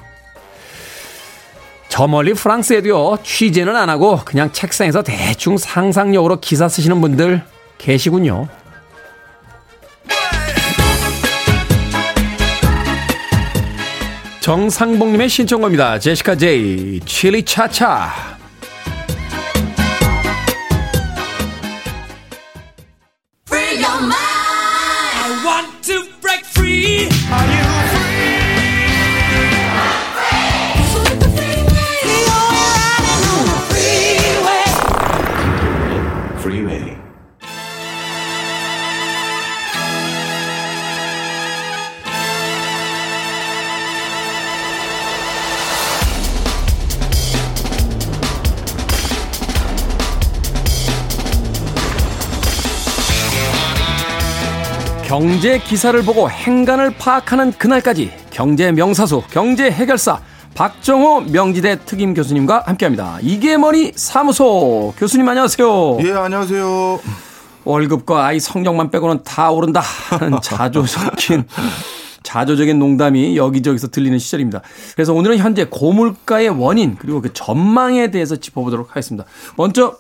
저 멀리 프랑스에도요, 취재는 안 하고 그냥 책상에서 대충 상상력으로 기사 쓰시는 분들 계시군요. 정상봉님의 신청곡입니다. 제시카 제이, 칠리차차. 경제 기사를 보고 행간을 파악하는 그날까지 경제 명사수, 경제 해결사 박정호 명지대 특임 교수님과 함께합니다. 이게 뭐니 사무소 교수님 안녕하세요. 예, 안녕하세요. 월급과 아이 성적만 빼고는 다 오른다 하는 자조 섞인 자조적인 농담이 여기저기서 들리는 시절입니다. 그래서 오늘은 현재 고물가의 원인 그리고 그 전망에 대해서 짚어보도록 하겠습니다. 먼저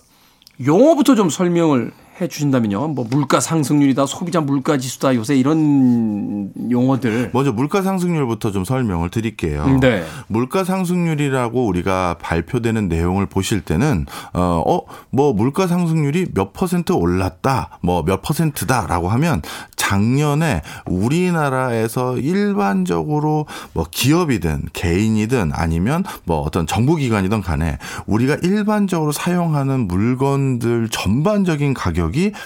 용어부터 좀 설명을 해 주신다면요. 뭐 물가 상승률이다, 소비자 물가 지수다, 요새 이런 용어들. 먼저 물가 상승률부터 좀 설명을 드릴게요. 네. 물가 상승률이라고 우리가 발표되는 내용을 보실 때는 어, 어, 뭐 물가 상승률이 몇 퍼센트 올랐다, 뭐 몇 퍼센트다라고 하면 작년에 우리나라에서 일반적으로 뭐 기업이든 개인이든 아니면 뭐 어떤 정부기관이든 간에 우리가 일반적으로 사용하는 물건들 전반적인 가격이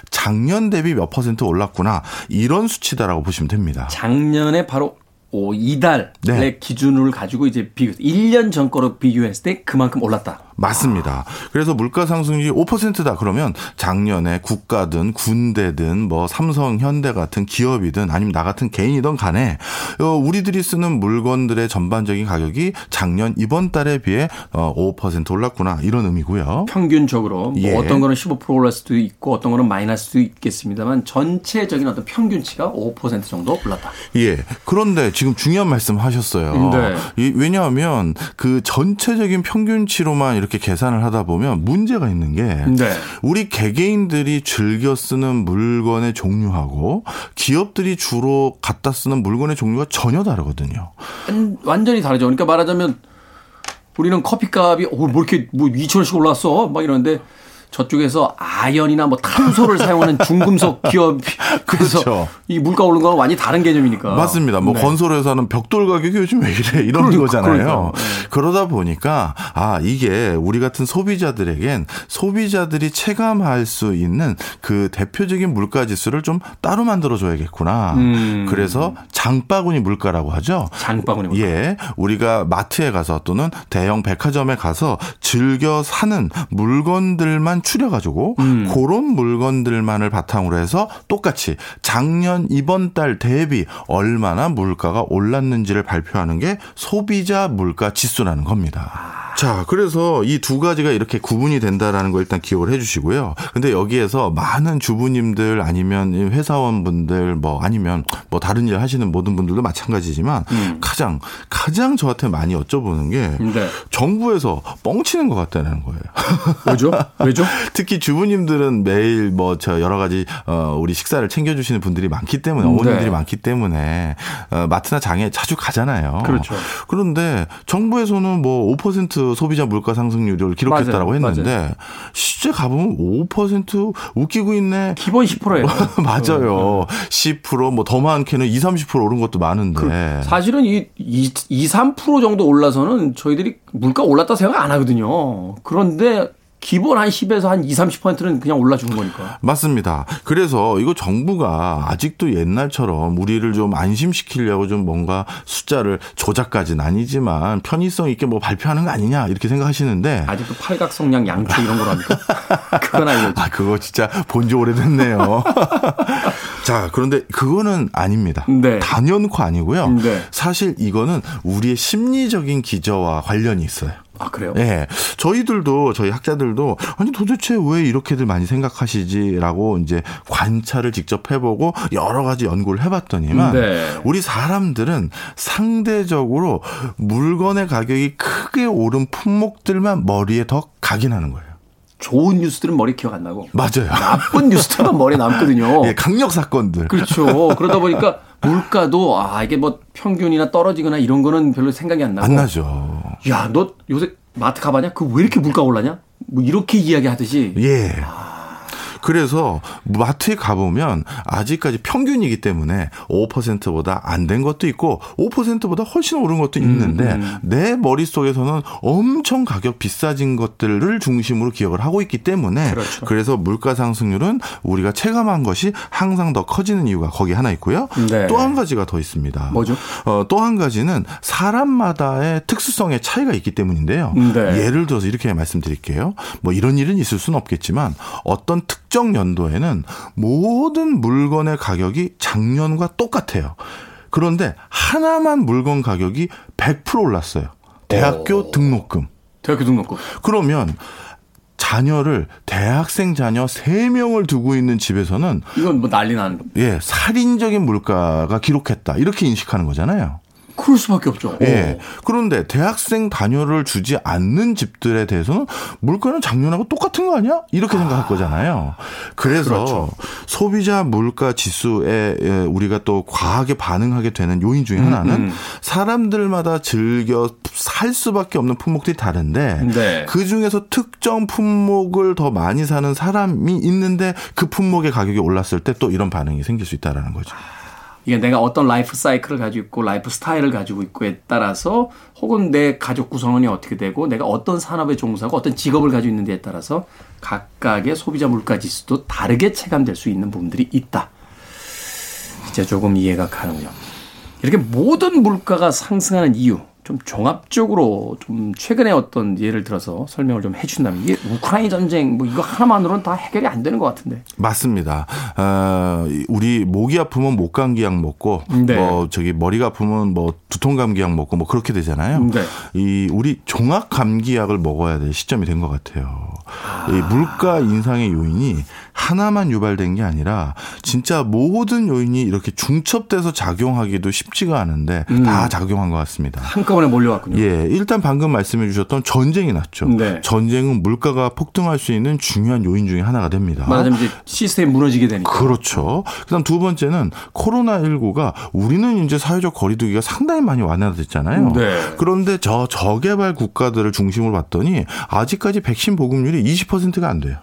작년 대비 몇 퍼센트 올랐구나 이런 수치다라고 보시면 됩니다. 작년에 바로 오, 이달의 네. 기준을 가지고 이제 비교, 일 년 전 거로 비교했을 때 그만큼 올랐다. 맞습니다. 그래서 물가 상승률이 오 퍼센트다 그러면 작년에 국가든 군대든 뭐 삼성, 현대 같은 기업이든 아니면 나 같은 개인이든 간에 우리들이 쓰는 물건들의 전반적인 가격이 작년 이번 달에 비해 오 퍼센트 올랐구나 이런 의미고요. 평균적으로 뭐 예. 어떤 거는 십오 퍼센트 올랐을 수도 있고 어떤 거는 마이너스 수도 있겠습니다만 전체적인 어떤 평균치가 오 퍼센트 정도 올랐다. 예. 그런데 지금 중요한 말씀 하셨어요. 네. 왜냐하면 그 전체적인 평균치로만 이렇게 이렇게 계산을 하다 보면 문제가 있는 게 네. 우리 개개인들이 즐겨 쓰는 물건의 종류하고 기업들이 주로 갖다 쓰는 물건의 종류가 전혀 다르거든요. 완전히 다르죠. 그러니까 말하자면 우리는 커피값이 오, 뭐 이렇게 뭐 이천 원씩 올랐어 막 이러는데 저쪽에서 아연이나 뭐 탄소를 사용하는 중금속 기업 그래서 그렇죠. 이 물가 오른 건 완전히 다른 개념이니까. 맞습니다. 뭐 네. 건설회사는 벽돌 가격이 요즘 왜 이래 이런 그러니까, 거잖아요. 그러니까. 네. 그러다 보니까 아 이게 우리 같은 소비자들에겐 소비자들이 체감할 수 있는 그 대표적인 물가 지수를 좀 따로 만들어줘야겠구나. 음. 그래서 장바구니 물가라고 하죠. 장바구니 물가. 예, 우리가 마트에 가서 또는 대형 백화점에 가서 즐겨 사는 물건들만 추려가지고 음. 그런 물건들만을 바탕으로 해서 똑같이 작년 이번 달 대비 얼마나 물가가 올랐는지를 발표하는 게 소비자 물가 지수라는 겁니다. 자, 그래서 이 두 가지가 이렇게 구분이 된다라는 거 일단 기억을 해 주시고요. 근데 여기에서 많은 주부님들 아니면 회사원분들 뭐 아니면 뭐 다른 일 하시는 모든 분들도 마찬가지지만 음. 가장 가장 저한테 많이 여쭤보는 게 네. 정부에서 뻥치는 것 같다는 거예요. 왜죠? 왜죠? 특히 주부님들은 매일 뭐 저 여러 가지 어 우리 식사를 챙겨 주시는 분들이 많기 때문에 어머님들이 네. 많기 때문에 어 마트나 장에 자주 가잖아요. 그렇죠. 그런데 정부에서는 뭐 오 퍼센트 소비자 물가 상승률을 기록했다라고 맞아요. 했는데 맞아요. 실제 가보면 오 퍼센트 웃기고 있네. 기본 십 퍼센트예요. 맞아요. 십 퍼센트 뭐 더 많게는 이, 삼십 퍼센트 오른 것도 많은데. 그 사실은 이 이, 삼 퍼센트 정도 올라서는 저희들이 물가 올랐다 생각 안 하거든요. 그런데 기본 한 십에서 한 이, 삼십 퍼센트는 그냥 올라준 거니까. 맞습니다. 그래서 이거 정부가 아직도 옛날처럼 우리를 좀 안심시키려고 좀 뭔가 숫자를 조작까지는 아니지만 편의성 있게 뭐 발표하는 거 아니냐 이렇게 생각하시는데. 아직도 팔각성량 양초 이런 거랍니까? 그건 아니죠. 아, 그거 진짜 본 지 오래됐네요. 자, 그런데 그거는 아닙니다. 네. 단연코 아니고요. 네. 사실 이거는 우리의 심리적인 기저와 관련이 있어요. 아, 그래요? 네. 저희들도, 저희 학자들도, 아니, 도대체 왜 이렇게들 많이 생각하시지라고 이제 관찰을 직접 해보고 여러 가지 연구를 해봤더니만, 네. 우리 사람들은 상대적으로 물건의 가격이 크게 오른 품목들만 머리에 더 가긴 하는 거예요. 좋은 뉴스들은 머리 기억 안 나고. 맞아요. 나쁜 뉴스들만 머리에 남거든요. 예, 강력 사건들. 그렇죠. 그러다 보니까 물가도, 아, 이게 뭐 평균이나 떨어지거나 이런 거는 별로 생각이 안 나고. 안 나죠. 야, 너 요새 마트 가봤냐? 그 왜 이렇게 물가 올라냐? 뭐 이렇게 이야기하듯이. 예. 아. 그래서 마트에 가보면 아직까지 평균이기 때문에 오 퍼센트보다 안 된 것도 있고 오 퍼센트보다 훨씬 오른 것도 있는데 음, 음. 내 머릿속에서는 엄청 가격 비싸진 것들을 중심으로 기억을 하고 있기 때문에 그렇죠. 그래서 물가 상승률은 우리가 체감한 것이 항상 더 커지는 이유가 거기 하나 있고요. 네. 또 한 가지가 더 있습니다. 뭐죠? 어, 또 한 가지는 사람마다의 특수성의 차이가 있기 때문인데요. 네. 예를 들어서 이렇게 말씀드릴게요. 뭐 이런 일은 있을 수는 없겠지만 어떤 특정 연도에는 모든 물건의 가격이 작년과 똑같아요. 그런데 하나만 물건 가격이 백 퍼센트 올랐어요. 대학교 오. 등록금. 대학교 등록금. 그러면 자녀를 대학생 자녀 세 명을 두고 있는 집에서는 이건 뭐 난리 나는 겁니다. 예, 살인적인 물가가 기록했다. 이렇게 인식하는 거잖아요. 그럴 수밖에 없죠. 예. 그런데 대학생 단위를 주지 않는 집들에 대해서는 물가는 작년하고 똑같은 거 아니야? 이렇게 생각할 아, 거잖아요. 그래서 그렇죠. 소비자 물가 지수에 우리가 또 과하게 반응하게 되는 요인 중에 하나는 음, 음. 사람들마다 즐겨 살 수밖에 없는 품목들이 다른데 네. 그중에서 특정 품목을 더 많이 사는 사람이 있는데 그 품목의 가격이 올랐을 때 또 이런 반응이 생길 수 있다는 거죠. 이게 내가 어떤 라이프 사이클을 가지고 있고 라이프 스타일을 가지고 있고에 따라서 혹은 내 가족 구성원이 어떻게 되고 내가 어떤 산업에 종사하고 어떤 직업을 가지고 있는 데에 따라서 각각의 소비자 물가 지수도 다르게 체감될 수 있는 부분들이 있다. 이제 조금 이해가 가는군요. 이렇게 모든 물가가 상승하는 이유. 좀 종합적으로 좀 최근에 어떤 예를 들어서 설명을 좀 해준다면 이게 우크라이나 전쟁 뭐 이거 하나만으로는 다 해결이 안 되는 것 같은데. 맞습니다. 어, 우리 목이 아프면 목감기약 먹고 네. 뭐 저기 머리가 아프면 뭐 두통감기약 먹고 뭐 그렇게 되잖아요. 네. 이 우리 종합감기약을 먹어야 될 시점이 된 것 같아요. 아. 이 물가 인상의 요인이 하나만 유발된 게 아니라 진짜 모든 요인이 이렇게 중첩돼서 작용하기도 쉽지가 않은데 음. 다 작용한 것 같습니다. 한꺼번에 몰려왔군요. 예, 일단 방금 말씀해 주셨던 전쟁이 났죠. 네. 전쟁은 물가가 폭등할 수 있는 중요한 요인 중에 하나가 됩니다. 맞아요. 이제 시스템이 무너지게 되니까. 그렇죠. 그다음 두 번째는 코로나십구가 우리는 이제 사회적 거리두기가 상당히 많이 완화됐잖아요. 네. 그런데 저 저개발 국가들을 중심으로 봤더니 아직까지 백신 보급률이 이십 퍼센트가 안 돼요.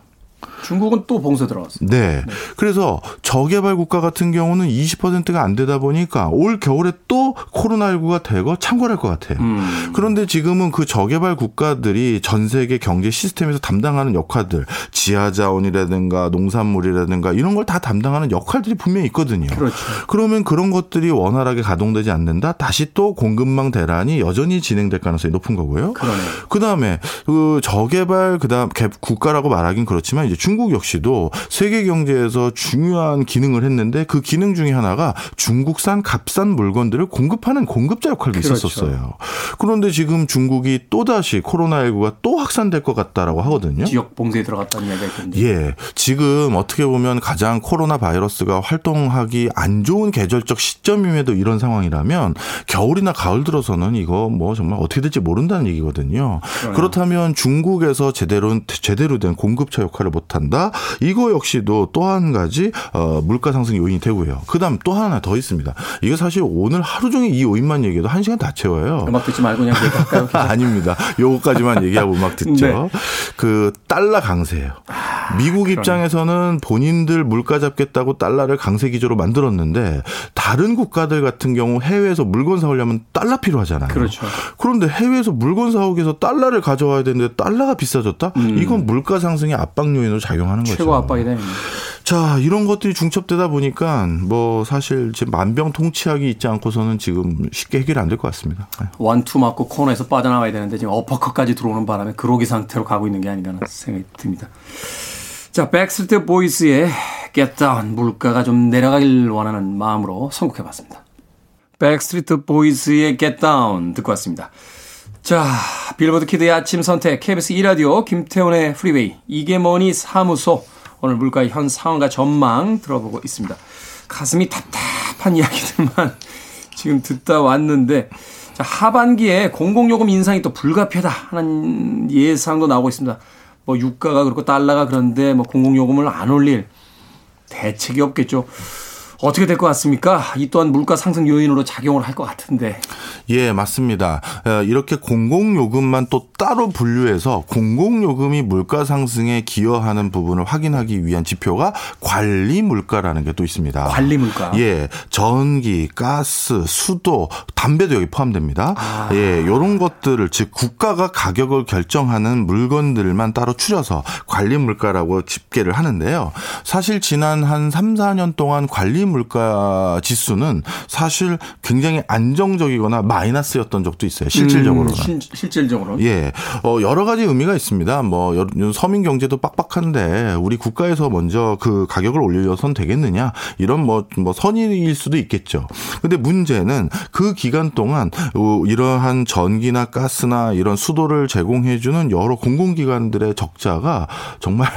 중국은 또 봉쇄 들어갔어요. 네. 네. 그래서 저개발 국가 같은 경우는 이십 퍼센트가 안 되다 보니까 올 겨울에 또 코로나십구가 되고 창궐할 것 같아요. 음. 그런데 지금은 그 저개발 국가들이 전 세계 경제 시스템에서 담당하는 역할들, 지하자원이라든가 농산물이라든가 이런 걸 다 담당하는 역할들이 분명히 있거든요. 그렇죠. 그러면 그런 것들이 원활하게 가동되지 않는다. 다시 또 공급망 대란이 여전히 진행될 가능성이 높은 거고요. 그러네요. 그다음에 그 저개발 그다음 국가라고 말하긴 그렇지만 이제 중 중국 역시도 세계 경제에서 중요한 기능을 했는데 그 기능 중에 하나가 중국산 값싼 물건들을 공급하는 공급자 역할도 그렇죠. 있었었어요. 그런데 지금 중국이 또다시 코로나십구가 또 확산될 것 같다라고 하거든요. 지역 봉쇄에 들어갔다는 이야기가 있던데. 예. 지금 어떻게 보면 가장 코로나 바이러스가 활동하기 안 좋은 계절적 시점임에도 이런 상황이라면 겨울이나 가을 들어서는 이거 뭐 정말 어떻게 될지 모른다는 얘기거든요. 그러네요. 그렇다면 중국에서 제대로, 제대로 된 공급자 역할을 못한 이거 역시도 또 한 가지 어, 물가 상승 요인이 되고요. 그다음 또 하나 더 있습니다. 이거 사실 오늘 하루 종일 이 요인만 얘기해도 한 시간 다 채워요. 음악 듣지 말고 그냥 얘기할까요? 아닙니다. 요거까지만 얘기하고 음악 듣죠. 네. 그 달러 강세예요. 미국 그러네. 입장에서는 본인들 물가 잡겠다고 달러를 강세 기조로 만들었는데 다른 국가들 같은 경우 해외에서 물건 사오려면 달러 필요하잖아요. 그렇죠. 그런데 해외에서 물건 사오기 위해서 달러를 가져와야 되는데 달러가 비싸졌다? 음. 이건 물가 상승의 압박 요인으로 작용하는 거죠. 최고 압박이 됩니다. 자, 이런 것들이 중첩되다 보니까 뭐 사실 지금 만병통치약이 있지 않고서는 지금 쉽게 해결이 안 될 것 같습니다. 원투 맞고 코너에서 빠져나와야 되는데 지금 어퍼컷까지 들어오는 바람에 그로기 상태로 가고 있는 게 아닌가 하는 생각이 듭니다. 자, 백스트리트 보이스의 Get Down, 물가가 좀 내려가길 원하는 마음으로 선곡해봤습니다. 백스트리트 보이스의 Get Down 듣고 왔습니다. 자, 빌보드 키드의 아침 선택, 케이비에스 이 라디오, 김태훈의 프리웨이, 이게 뭐니 사무소, 오늘 물가의 현 상황과 전망 들어보고 있습니다. 가슴이 답답한 이야기들만 지금 듣다 왔는데, 자, 하반기에 공공요금 인상이 또 불가피하다 하는 예상도 나오고 있습니다. 뭐 유가가 그렇고 달러가 그런데 뭐 공공요금을 안 올릴 대책이 없겠죠. 어떻게 될 것 같습니까? 이 또한 물가 상승 요인으로 작용을 할 것 같은데. 예, 맞습니다. 이렇게 공공요금만 또 따로 분류해서 공공요금이 물가 상승에 기여하는 부분을 확인하기 위한 지표가 관리 물가라는 게 또 있습니다. 관리 물가. 예, 전기, 가스, 수도, 담배도 여기 포함됩니다. 아. 예, 이런 것들을 즉 국가가 가격을 결정하는 물건들만 따로 추려서 관리 물가라고 집계를 하는데요. 사실 지난 한 삼, 사 년 동안 관리 물가 물가 지수는 사실 굉장히 안정적이거나 마이너스였던 적도 있어요. 실질적으로는. 음, 실질적으로. 예. 어, 여러 가지 의미가 있습니다. 뭐 서민 경제도 빡빡한데 우리 국가에서 먼저 그 가격을 올려선 되겠느냐 이런 뭐, 뭐 선의일 수도 있겠죠. 근데 문제는 그 기간 동안 이러한 전기나 가스나 이런 수도를 제공해주는 여러 공공기관들의 적자가 정말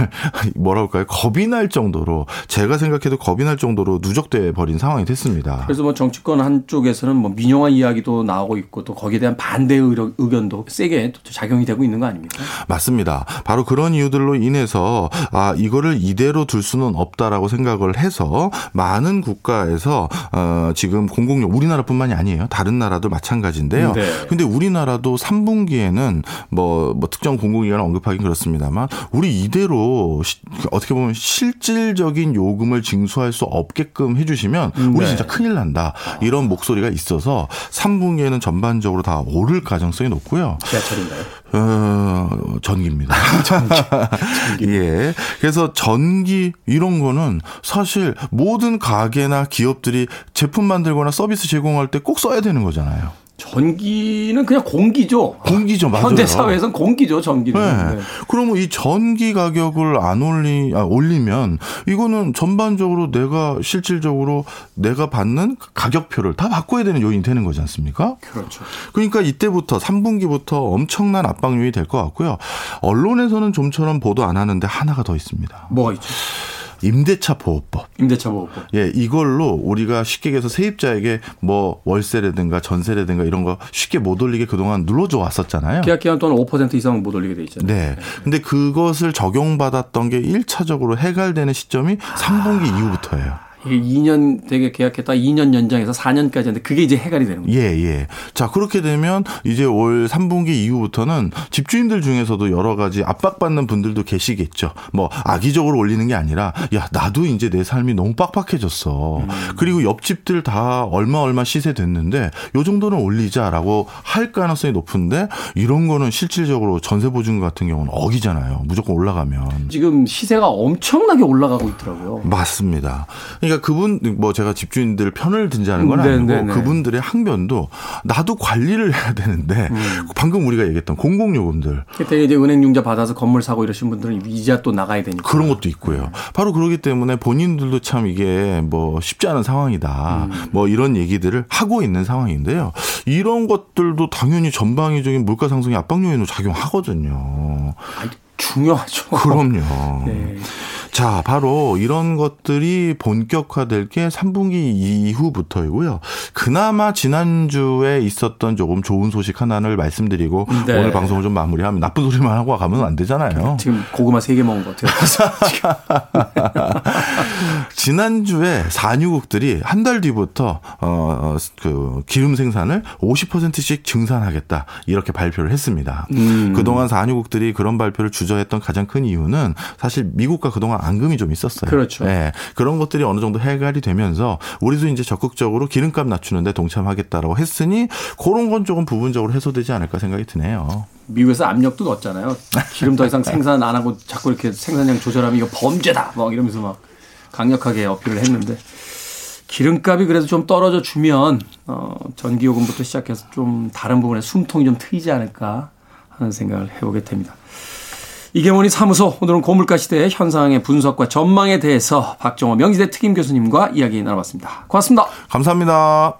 뭐라 할까요? 겁이 날 정도로 제가 생각해도 겁이 날 정도로 누적돼 버린 상황이 됐습니다. 그래서 뭐 정치권 한쪽에서는 뭐 민영화 이야기도 나오고 있고 또 거기에 대한 반대 의견도 세게 작용이 되고 있는 거 아닙니까? 맞습니다. 바로 그런 이유들로 인해서 아 이거를 이대로 둘 수는 없다라고 생각을 해서 많은 국가에서 어, 지금 공공용 우리나라뿐만이 아니에요. 다른 나라도 마찬가지인데요. 그런데 네. 우리나라도 삼 분기에는 뭐, 뭐 특정 공공기관을 언급하긴 그렇습니다만 우리 이대로 시, 어떻게 보면 실질적인 요금을 징수할 수 없게끔 해주시면 우리 네. 진짜 큰일 난다. 이런 목소리가 있어서 삼 분기에는 전반적으로 다 오를 가능성이 높고요. 지하철인가요? 어, 전기입니다. 전기. 전기. 예. 그래서 전기 이런 거는 사실 모든 가게나 기업들이 제품 만들거나 서비스 제공할 때 꼭 써야 되는 거잖아요. 전기는 그냥 공기죠. 공기죠, 맞아요. 현대 사회에선 공기죠, 전기는. 네. 네. 그러면 이 전기 가격을 안 올리 아, 올리면 이거는 전반적으로 내가 실질적으로 내가 받는 가격표를 다 바꿔야 되는 요인이 되는 거지 않습니까? 그렇죠. 그러니까 이때부터 삼 분기부터 엄청난 압박 요인이 될 것 같고요. 언론에서는 좀처럼 보도 안 하는데 하나가 더 있습니다. 뭐가 있죠? 임대차 보호법. 임대차 보호법. 예, 이걸로 우리가 쉽게 해서 세입자에게 뭐 월세라든가 전세라든가 이런 거 쉽게 못 올리게 그동안 눌러줘 왔었잖아요. 계약 기간 또는 오 퍼센트 이상은 못 올리게 돼 있잖아요. 네. 네. 근데 그것을 적용받았던 게 일 차적으로 해갈되는 시점이 삼 분기 아. 이후부터예요. 이게 이 년 되게 계약했다 이 년 연장해서 사 년까지 하는데 그게 이제 해갈이 되는 거죠. 예, 예. 자, 그렇게 되면 이제 올 삼 분기 이후부터는 집주인들 중에서도 여러 가지 압박받는 분들도 계시겠죠. 뭐 악의적으로 올리는 게 아니라 야, 나도 이제 내 삶이 너무 빡빡해졌어. 음. 그리고 옆집들 다 얼마 얼마 시세 됐는데 요 정도는 올리자라고 할 가능성이 높은데 이런 거는 실질적으로 전세 보증금 같은 경우는 억이잖아요. 무조건 올라가면. 지금 시세가 엄청나게 올라가고 있더라고요. 맞습니다. 그러니까 그분 뭐 제가 집주인들 편을 든다는 건 아니고 네네네. 그분들의 항변도 나도 관리를 해야 되는데 음. 방금 우리가 얘기했던 공공요금들. 그때 이제 은행융자 받아서 건물 사고 이러신 분들은 이자 또 나가야 되니까. 그런 것도 있고요. 네. 바로 그러기 때문에 본인들도 참 이게 뭐 쉽지 않은 상황이다. 음. 뭐 이런 얘기들을 하고 있는 상황인데요. 이런 것들도 당연히 전방위적인 물가 상승의 압박 요인으로 작용하거든요. 아니, 중요하죠. 그럼요. 네. 자, 바로 이런 것들이 본격화될 게 삼 분기 이후부터이고요. 그나마 지난주에 있었던 조금 좋은 소식 하나를 말씀드리고 네. 오늘 방송을 좀 마무리하면 나쁜 소리만 하고 가면 안 되잖아요. 지금 고구마 세 개 먹은 것 같아요. 지난주에 산유국들이 한 달 뒤부터 어, 그 기름 생산을 오십 퍼센트씩 증산하겠다 이렇게 발표를 했습니다. 음. 그동안 산유국들이 그런 발표를 주저했던 가장 큰 이유는 사실 미국과 그동안 앙금이 좀 있었어요. 그렇죠. 네, 그런 것들이 어느 정도 해결이 되면서 우리도 이제 적극적으로 기름값 낮추는데 동참하겠다라고 했으니 그런 건 조금 부분적으로 해소되지 않을까 생각이 드네요. 미국에서 압력도 넣었잖아요. 기름 더 이상 생산 안 하고 자꾸 이렇게 생산량 조절하면 이거 범죄다 막 이러면서 막 강력하게 어필을 했는데 기름값이 그래도 좀 떨어져 주면 어, 전기요금부터 시작해서 좀 다른 부분에 숨통이 좀 트이지 않을까 하는 생각을 해보게 됩니다. 이계모니 사무소 오늘은 고물가 시대의 현상의 분석과 전망에 대해서 박정호 명지대 특임 교수님과 이야기 나눠봤습니다. 고맙습니다. 감사합니다.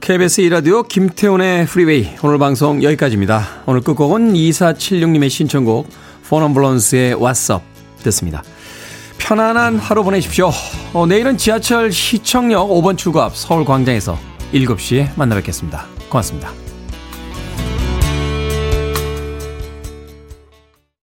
케이비에스 이 라디오 김태훈의 프리웨이 오늘 방송 여기까지입니다. 오늘 끝곡은 이사칠육님의 신청곡 포넘블런스의 What's Up 됐습니다. 편안한 하루 보내십시오. 어, 내일은 지하철 시청역 오 번 출구 앞 서울광장에서 일곱 시에 만나 뵙겠습니다. 고맙습니다.